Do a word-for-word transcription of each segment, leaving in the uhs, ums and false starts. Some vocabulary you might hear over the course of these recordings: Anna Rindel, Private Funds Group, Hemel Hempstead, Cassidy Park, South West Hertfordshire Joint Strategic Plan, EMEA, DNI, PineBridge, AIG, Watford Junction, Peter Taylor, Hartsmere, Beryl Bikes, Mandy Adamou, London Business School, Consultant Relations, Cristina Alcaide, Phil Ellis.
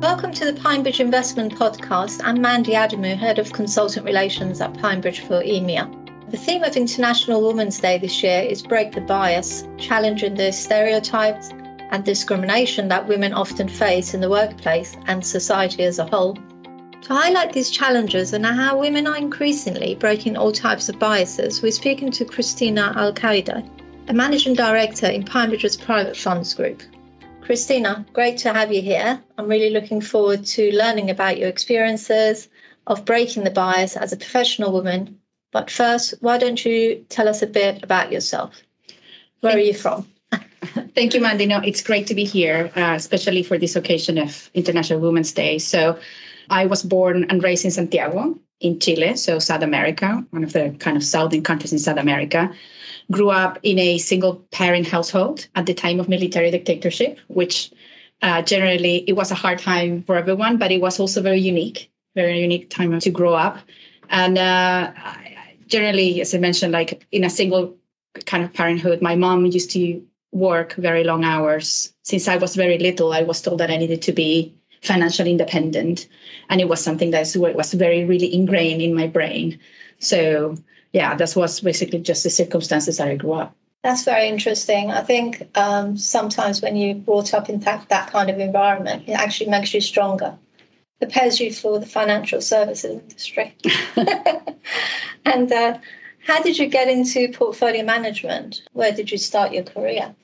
Welcome to the PineBridge Investment Podcast. I'm Mandy Adamou, Head of Consultant Relations at PineBridge for EMEA. The theme of International Women's Day this year is Break the Bias, challenging the stereotypes and discrimination that women often face in the workplace and society as a whole. To highlight these challenges and how women are increasingly breaking all types of biases, we're speaking to Cristina Alcaide, a Managing Director in PineBridge's Private Funds Group. Cristina, great to have you here. I'm really looking forward to learning about your experiences of breaking the bias as a professional woman. But first, why don't you tell us a bit about yourself? Where Thank are you from? Thank you, Mandy. No, it's great to be here, uh, especially for this occasion of International Women's Day. So I was born and raised in Santiago in Chile, so South America, one of the kind of southern countries in South America. Grew up in a single parent household at the time of military dictatorship, which uh, generally it was a hard time for everyone, but it was also very unique, very unique time to grow up. And uh, generally, as I mentioned, like in a single kind of parenthood, my mom used to work very long hours. Since I was very little, I was told that I needed to be financially independent. And it was something that was very, really ingrained in my brain. So yeah, that was basically just the circumstances that I grew up. That's very interesting. I think um, sometimes when you're brought up in that, that kind of environment, it actually makes you stronger, prepares you for the financial services industry. And uh, how did you get into portfolio management? Where did you start your career?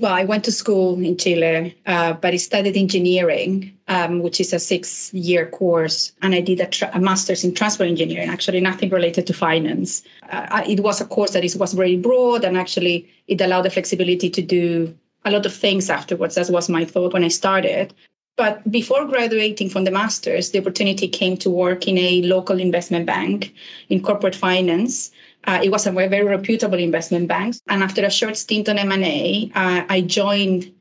Well, I went to school in Chile, uh, but I studied engineering, um, which is a six-year course. And I did a, tra- a master's in transport engineering, actually nothing related to finance. Uh, it was a course that is, was very broad, and actually it allowed the flexibility to do a lot of things afterwards. That was my thought when I started. But before graduating from the master's, the opportunity came to work in a local investment bank in corporate finance. Uh, it was a very, very reputable investment bank. And after a short stint on M and A, uh, I joined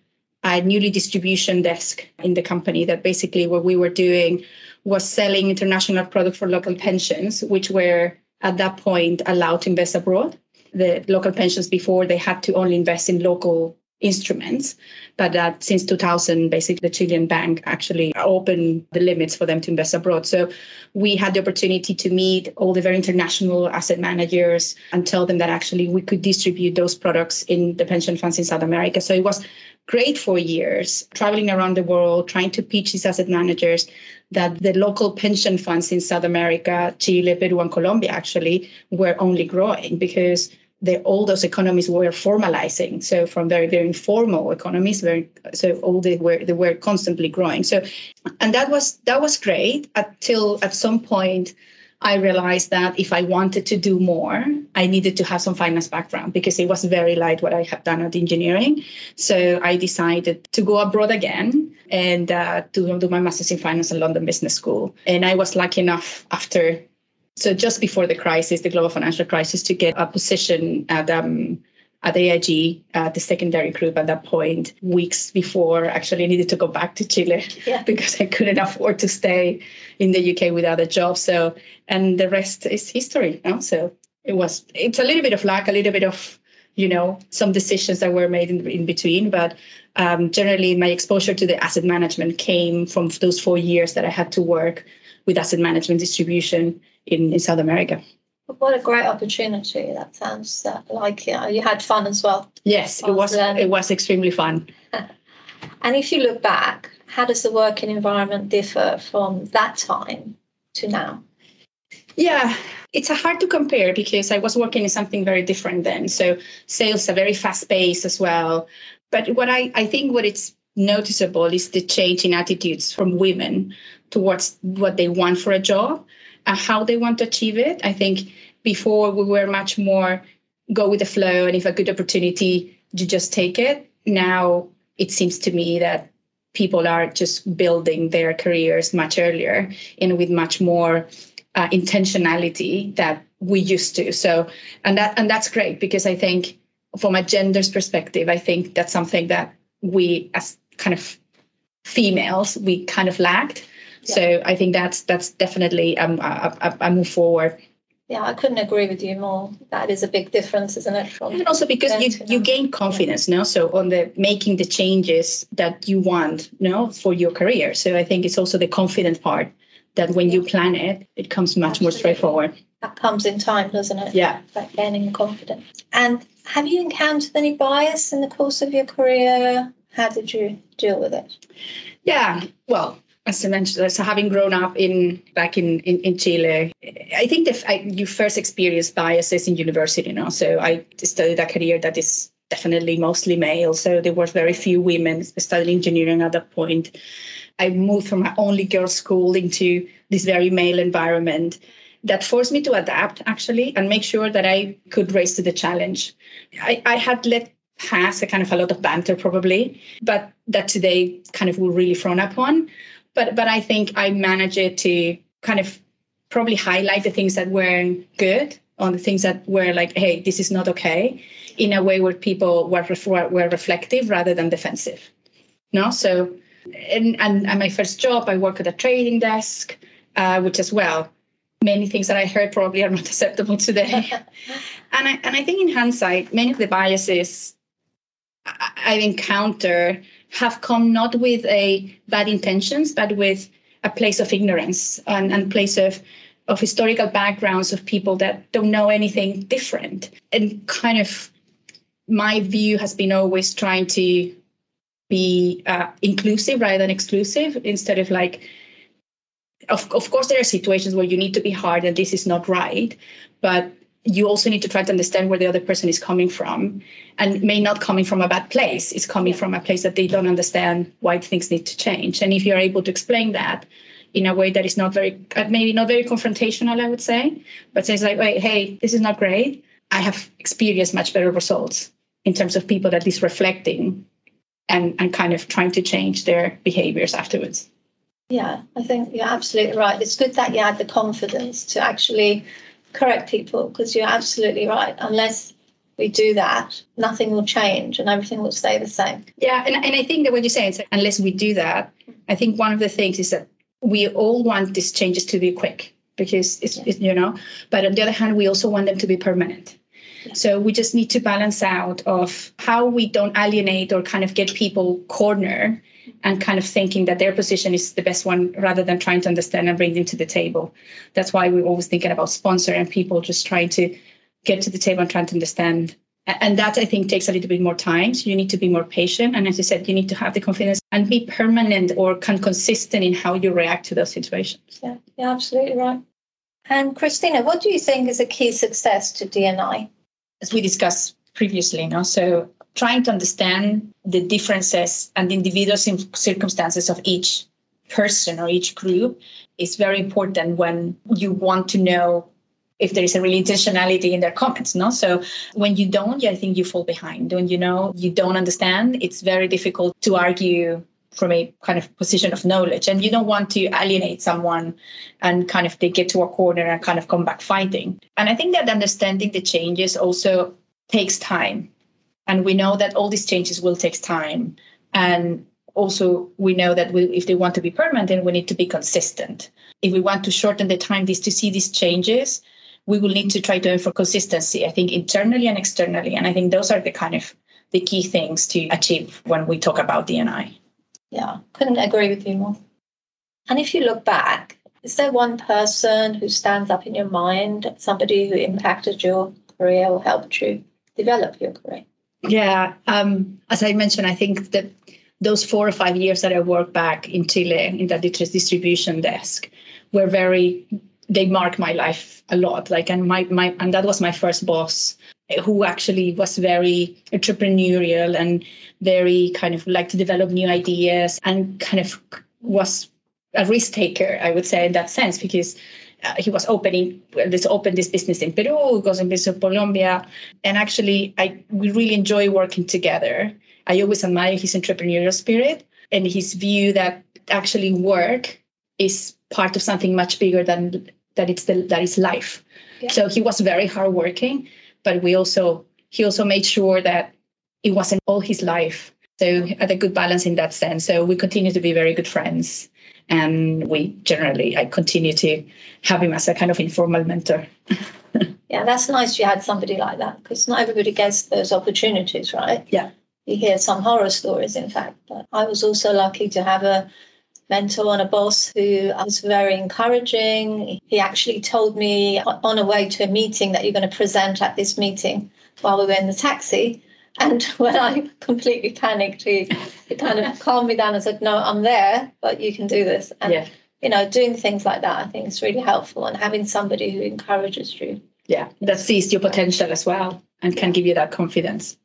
a newly distribution desk in the company that basically what we were doing was selling international products for local pensions, which were at that point allowed to invest abroad. The local pensions before, they had to only invest in local instruments. But that since two thousand, basically the Chilean bank actually opened the limits for them to invest abroad. So we had the opportunity to meet all the very international asset managers and tell them that actually we could distribute those products in the pension funds in South America. So it was great for years, traveling around the world, trying to pitch these asset managers that the local pension funds in South America, Chile, Peru, and Colombia actually were only growing because The, all those economies were formalizing. So from very, very informal economies, very, so all they were they were constantly growing. So, and that was that was great until at some point I realized that if I wanted to do more, I needed to have some finance background because it was very light what I had done at engineering. So I decided to go abroad again and uh, to do my master's in finance at London Business School. And I was lucky enough after So just before the crisis, the global financial crisis, to get a position at um, at A I G, uh, the secondary group at that point, weeks before actually I needed to go back to Chile yeah. because I couldn't afford to stay in the U K without a job. So, and the rest is history. No? So it was, it's a little bit of luck, a little bit of, you know, some decisions that were made in, in between. But um, generally my exposure to the asset management came from those four years that I had to work with asset management distribution in, in South America. What a great opportunity. That sounds uh, like you, know, you had fun as well. Yes, it was learning. It was extremely fun. And if you look back, how does the working environment differ from that time to now? Yeah, it's hard to compare because I was working in something very different then. So sales are very fast paced as well. But what I, I think what it's noticeable is the change in attitudes from women towards what they want for a job and how they want to achieve it. I think before we were much more go with the flow, and if a good opportunity, you just take it. Now it seems to me that people are just building their careers much earlier and with much more uh, intentionality that we used to. So, and that and that's great because I think from a gender's perspective, I think that's something that we as kind of females, we kind of lacked. So I think that's that's definitely um, a, a, a move forward. Yeah, I couldn't agree with you more. That is a big difference, isn't it? From and also because you, you gain confidence, no? So on the making the changes that you want, no, for your career. So I think it's also the confident part that when yeah. you plan it, it comes much Absolutely. more straightforward. That comes in time, doesn't it? Yeah. Like gaining confidence. And have you encountered any bias in the course of your career? How did you deal with it? Yeah, well, as I mentioned, so having grown up in back in, in, in Chile, I think that I, you first experience biases in university, you know. So I studied a career that is definitely mostly male. So there were very few women studying engineering at that point. I moved from my only girls' school into this very male environment that forced me to adapt, actually, and make sure that I could raise to the challenge. I, I had let pass a kind of a lot of banter, probably, but that today kind of will really frown upon. But but I think I managed it to kind of probably highlight the things that weren't good, on the things that were like, hey, this is not okay, in a way where people were were reflective rather than defensive. No, so and and at my first job, I worked at a trading desk, uh, which as well, many things that I heard probably are not acceptable today. and I and I think in hindsight, many of the biases I've encountered have come not with a bad intentions, but with a place of ignorance and a place of, of historical backgrounds of people that don't know anything different. And kind of my view has been always trying to be uh, inclusive rather than exclusive, instead of like, of, of course, there are situations where you need to be hard and this is not right, but you also need to try to understand where the other person is coming from, and may not coming from a bad place. It's coming from a place that they don't understand why things need to change. And if you're able to explain that in a way that is not very, maybe not very confrontational, I would say, but says like, wait, hey, this is not great. I have experienced much better results in terms of people at least reflecting and, and kind of trying to change their behaviors afterwards. Yeah, I think you're absolutely right. It's good that you had the confidence to actually correct people, because you're absolutely right. Unless we do that, nothing will change and everything will stay the same. Yeah, and, and I think that what you're saying is that unless we do that, I think one of the things is that we all want these changes to be quick, because it's, yeah. it's you know, but on the other hand, we also want them to be permanent. Yeah. So we just need to balance out of how we don't alienate or kind of get people cornered and kind of thinking that their position is the best one rather than trying to understand and bring them to the table. That's why we're always thinking about sponsor and people just trying to get to the table and trying to understand. And that, I think, takes a little bit more time. So you need to be more patient. And as you said, you need to have the confidence and be permanent or consistent in how you react to those situations. Yeah, yeah, absolutely right. And Cristina, what do you think is a key success to D and I? As we discussed previously, you know, so trying to understand the differences and the individual circumstances of each person or each group is very important when you want to know if there is a real intentionality in their comments, no? So when you don't, yeah, I think you fall behind. When you know you don't understand, it's very difficult to argue from a kind of position of knowledge. And you don't want to alienate someone and kind of they get to a corner and kind of come back fighting. And I think that understanding the changes also takes time. And we know that all these changes will take time. And also, we know that we, if they want to be permanent, then we need to be consistent. If we want to shorten the time this, to see these changes, we will need to try to aim for consistency, I think, internally and externally. And I think those are the kind of the key things to achieve when we talk about D and I. Yeah, couldn't agree with you more. And if you look back, is there one person who stands up in your mind, somebody who impacted your career or helped you develop your career? Yeah, um, as I mentioned, I think that those four or five years that I worked back in Chile in that distribution desk were very, they marked my life a lot. Like, and my, my and that was my first boss, who actually was very entrepreneurial and very kind of liked to develop new ideas and kind of was a risk taker, I would say, in that sense, because Uh, he was opening this opened this business in Peru, goes in business in Colombia. And actually, I we really enjoy working together. I always admire his entrepreneurial spirit and his view that actually work is part of something much bigger than that it's the, that is life. Yeah. So he was very hardworking, but we also he also made sure that it wasn't all his life. So had a good balance in that sense. So we continue to be very good friends. And we generally, I continue to have him as a kind of informal mentor. Yeah, that's nice you had somebody like that, because not everybody gets those opportunities, right? Yeah. You hear some horror stories, in fact. But I was also lucky to have a mentor and a boss who was very encouraging. He actually told me on a way to a meeting that you're going to present at this meeting while we were in the taxi. And when I completely panicked, he, he kind of calmed me down and said, no, I'm there, but you can do this. And, yeah. you know, doing things like that, I think is really helpful, and having somebody who encourages you. Yeah, that sees your potential as well and can give you that confidence.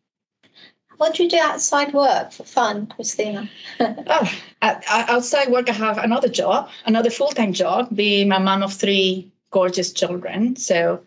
What do you do outside work for fun, Cristina? oh, outside work, I have another job, another full-time job, being a mom of three gorgeous children. So...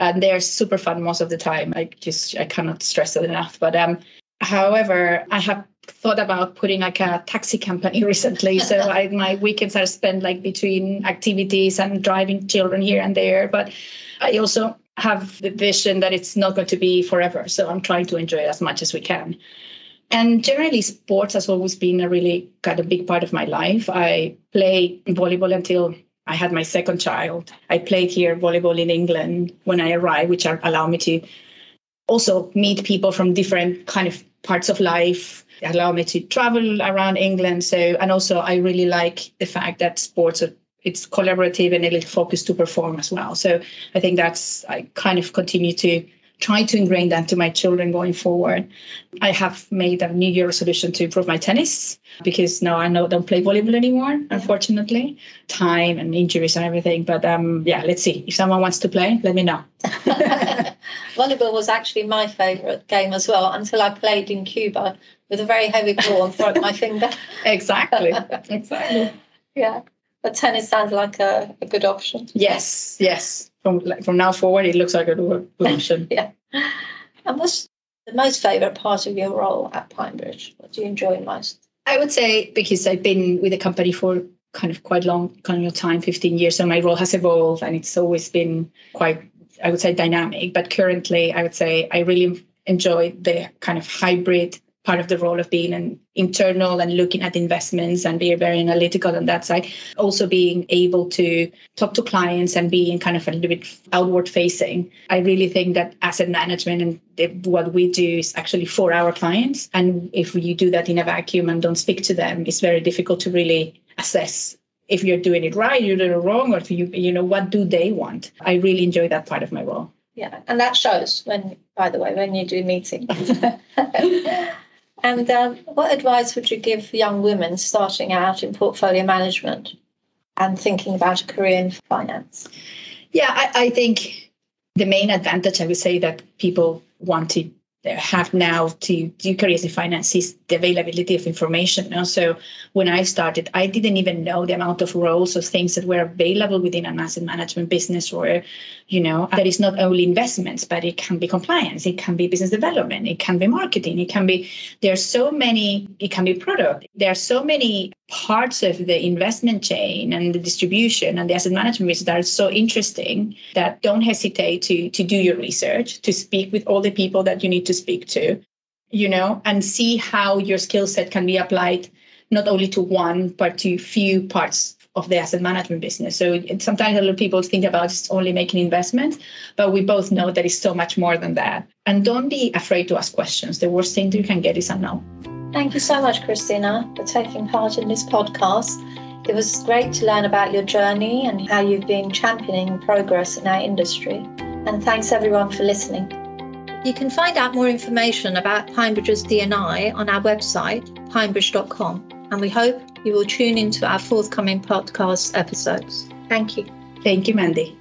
And they're super fun most of the time. I just, I cannot stress it enough. But um, however, I have thought about putting like a taxi company recently. So I, my weekends are spent like between activities and driving children here and there. But I also have the vision that it's not going to be forever. So I'm trying to enjoy it as much as we can. And generally, sports has always been a really kind of big part of my life. I play volleyball until I had my second child. I played here volleyball in England when I arrived, which allowed me to also meet people from different kind of parts of life, allowed me to travel around England. So, and also I really like the fact that sports, are, it's collaborative and it's focused to perform as well. So I think that's, I kind of continue to try to ingrain that to my children going forward. I have made a New Year resolution to improve my tennis, because now I know I don't play volleyball anymore, yeah. unfortunately. Time and injuries and everything. But um, yeah, let's see. If someone wants to play, let me know. Volleyball was actually my favourite game as well, until I played in Cuba with a very heavy ball and broke my finger. Exactly. Exactly. Yeah. But tennis sounds like a, a good option. Yes, yes. From like, from now forward, it looks like a good option. Yeah. And what's the most favourite part of your role at PineBridge? What do you enjoy most? I would say, because I've been with the company for kind of quite long kind of time, fifteen years, and my role has evolved, and it's always been quite, I would say, dynamic. But currently, I would say I really enjoy the kind of hybrid part of the role of being an internal and looking at investments and being very analytical on that side. Also being able to talk to clients and being kind of a little bit outward facing. I really think that asset management and the, what we do is actually for our clients. And if you do that in a vacuum and don't speak to them, it's very difficult to really assess if you're doing it right, you're doing it wrong, or if you, you know, what do they want? I really enjoy that part of my role. Yeah. And that shows when, by the way, when you do meetings. And um, what advice would you give young women starting out in portfolio management and thinking about a career in finance? Yeah, I, I think the main advantage I would say that people want to have now to do careers in finance is the availability of information. Now, so when I started, I didn't even know the amount of roles or things that were available within an asset management business, or, you know, that is not only investments, but it can be compliance, it can be business development, it can be marketing, it can be, there's so many, it can be product. There are so many parts of the investment chain and the distribution and the asset management business that are so interesting that don't hesitate to, to do your research, to speak with all the people that you need to speak to, you know, and see how your skill set can be applied not only to one, but to few parts of the asset management business. So sometimes a lot of people think about just only making investments, but we both know that it's so much more than that. And don't be afraid to ask questions. The worst thing that you can get is a no. Thank you so much, Cristina, for taking part in this podcast. It was great to learn about your journey and how you've been championing progress in our industry. And thanks everyone for listening. You can find out more information about PineBridge's D and I on our website, pinebridge dot com, and we hope you will tune into our forthcoming podcast episodes. Thank you. Thank you, Mandy.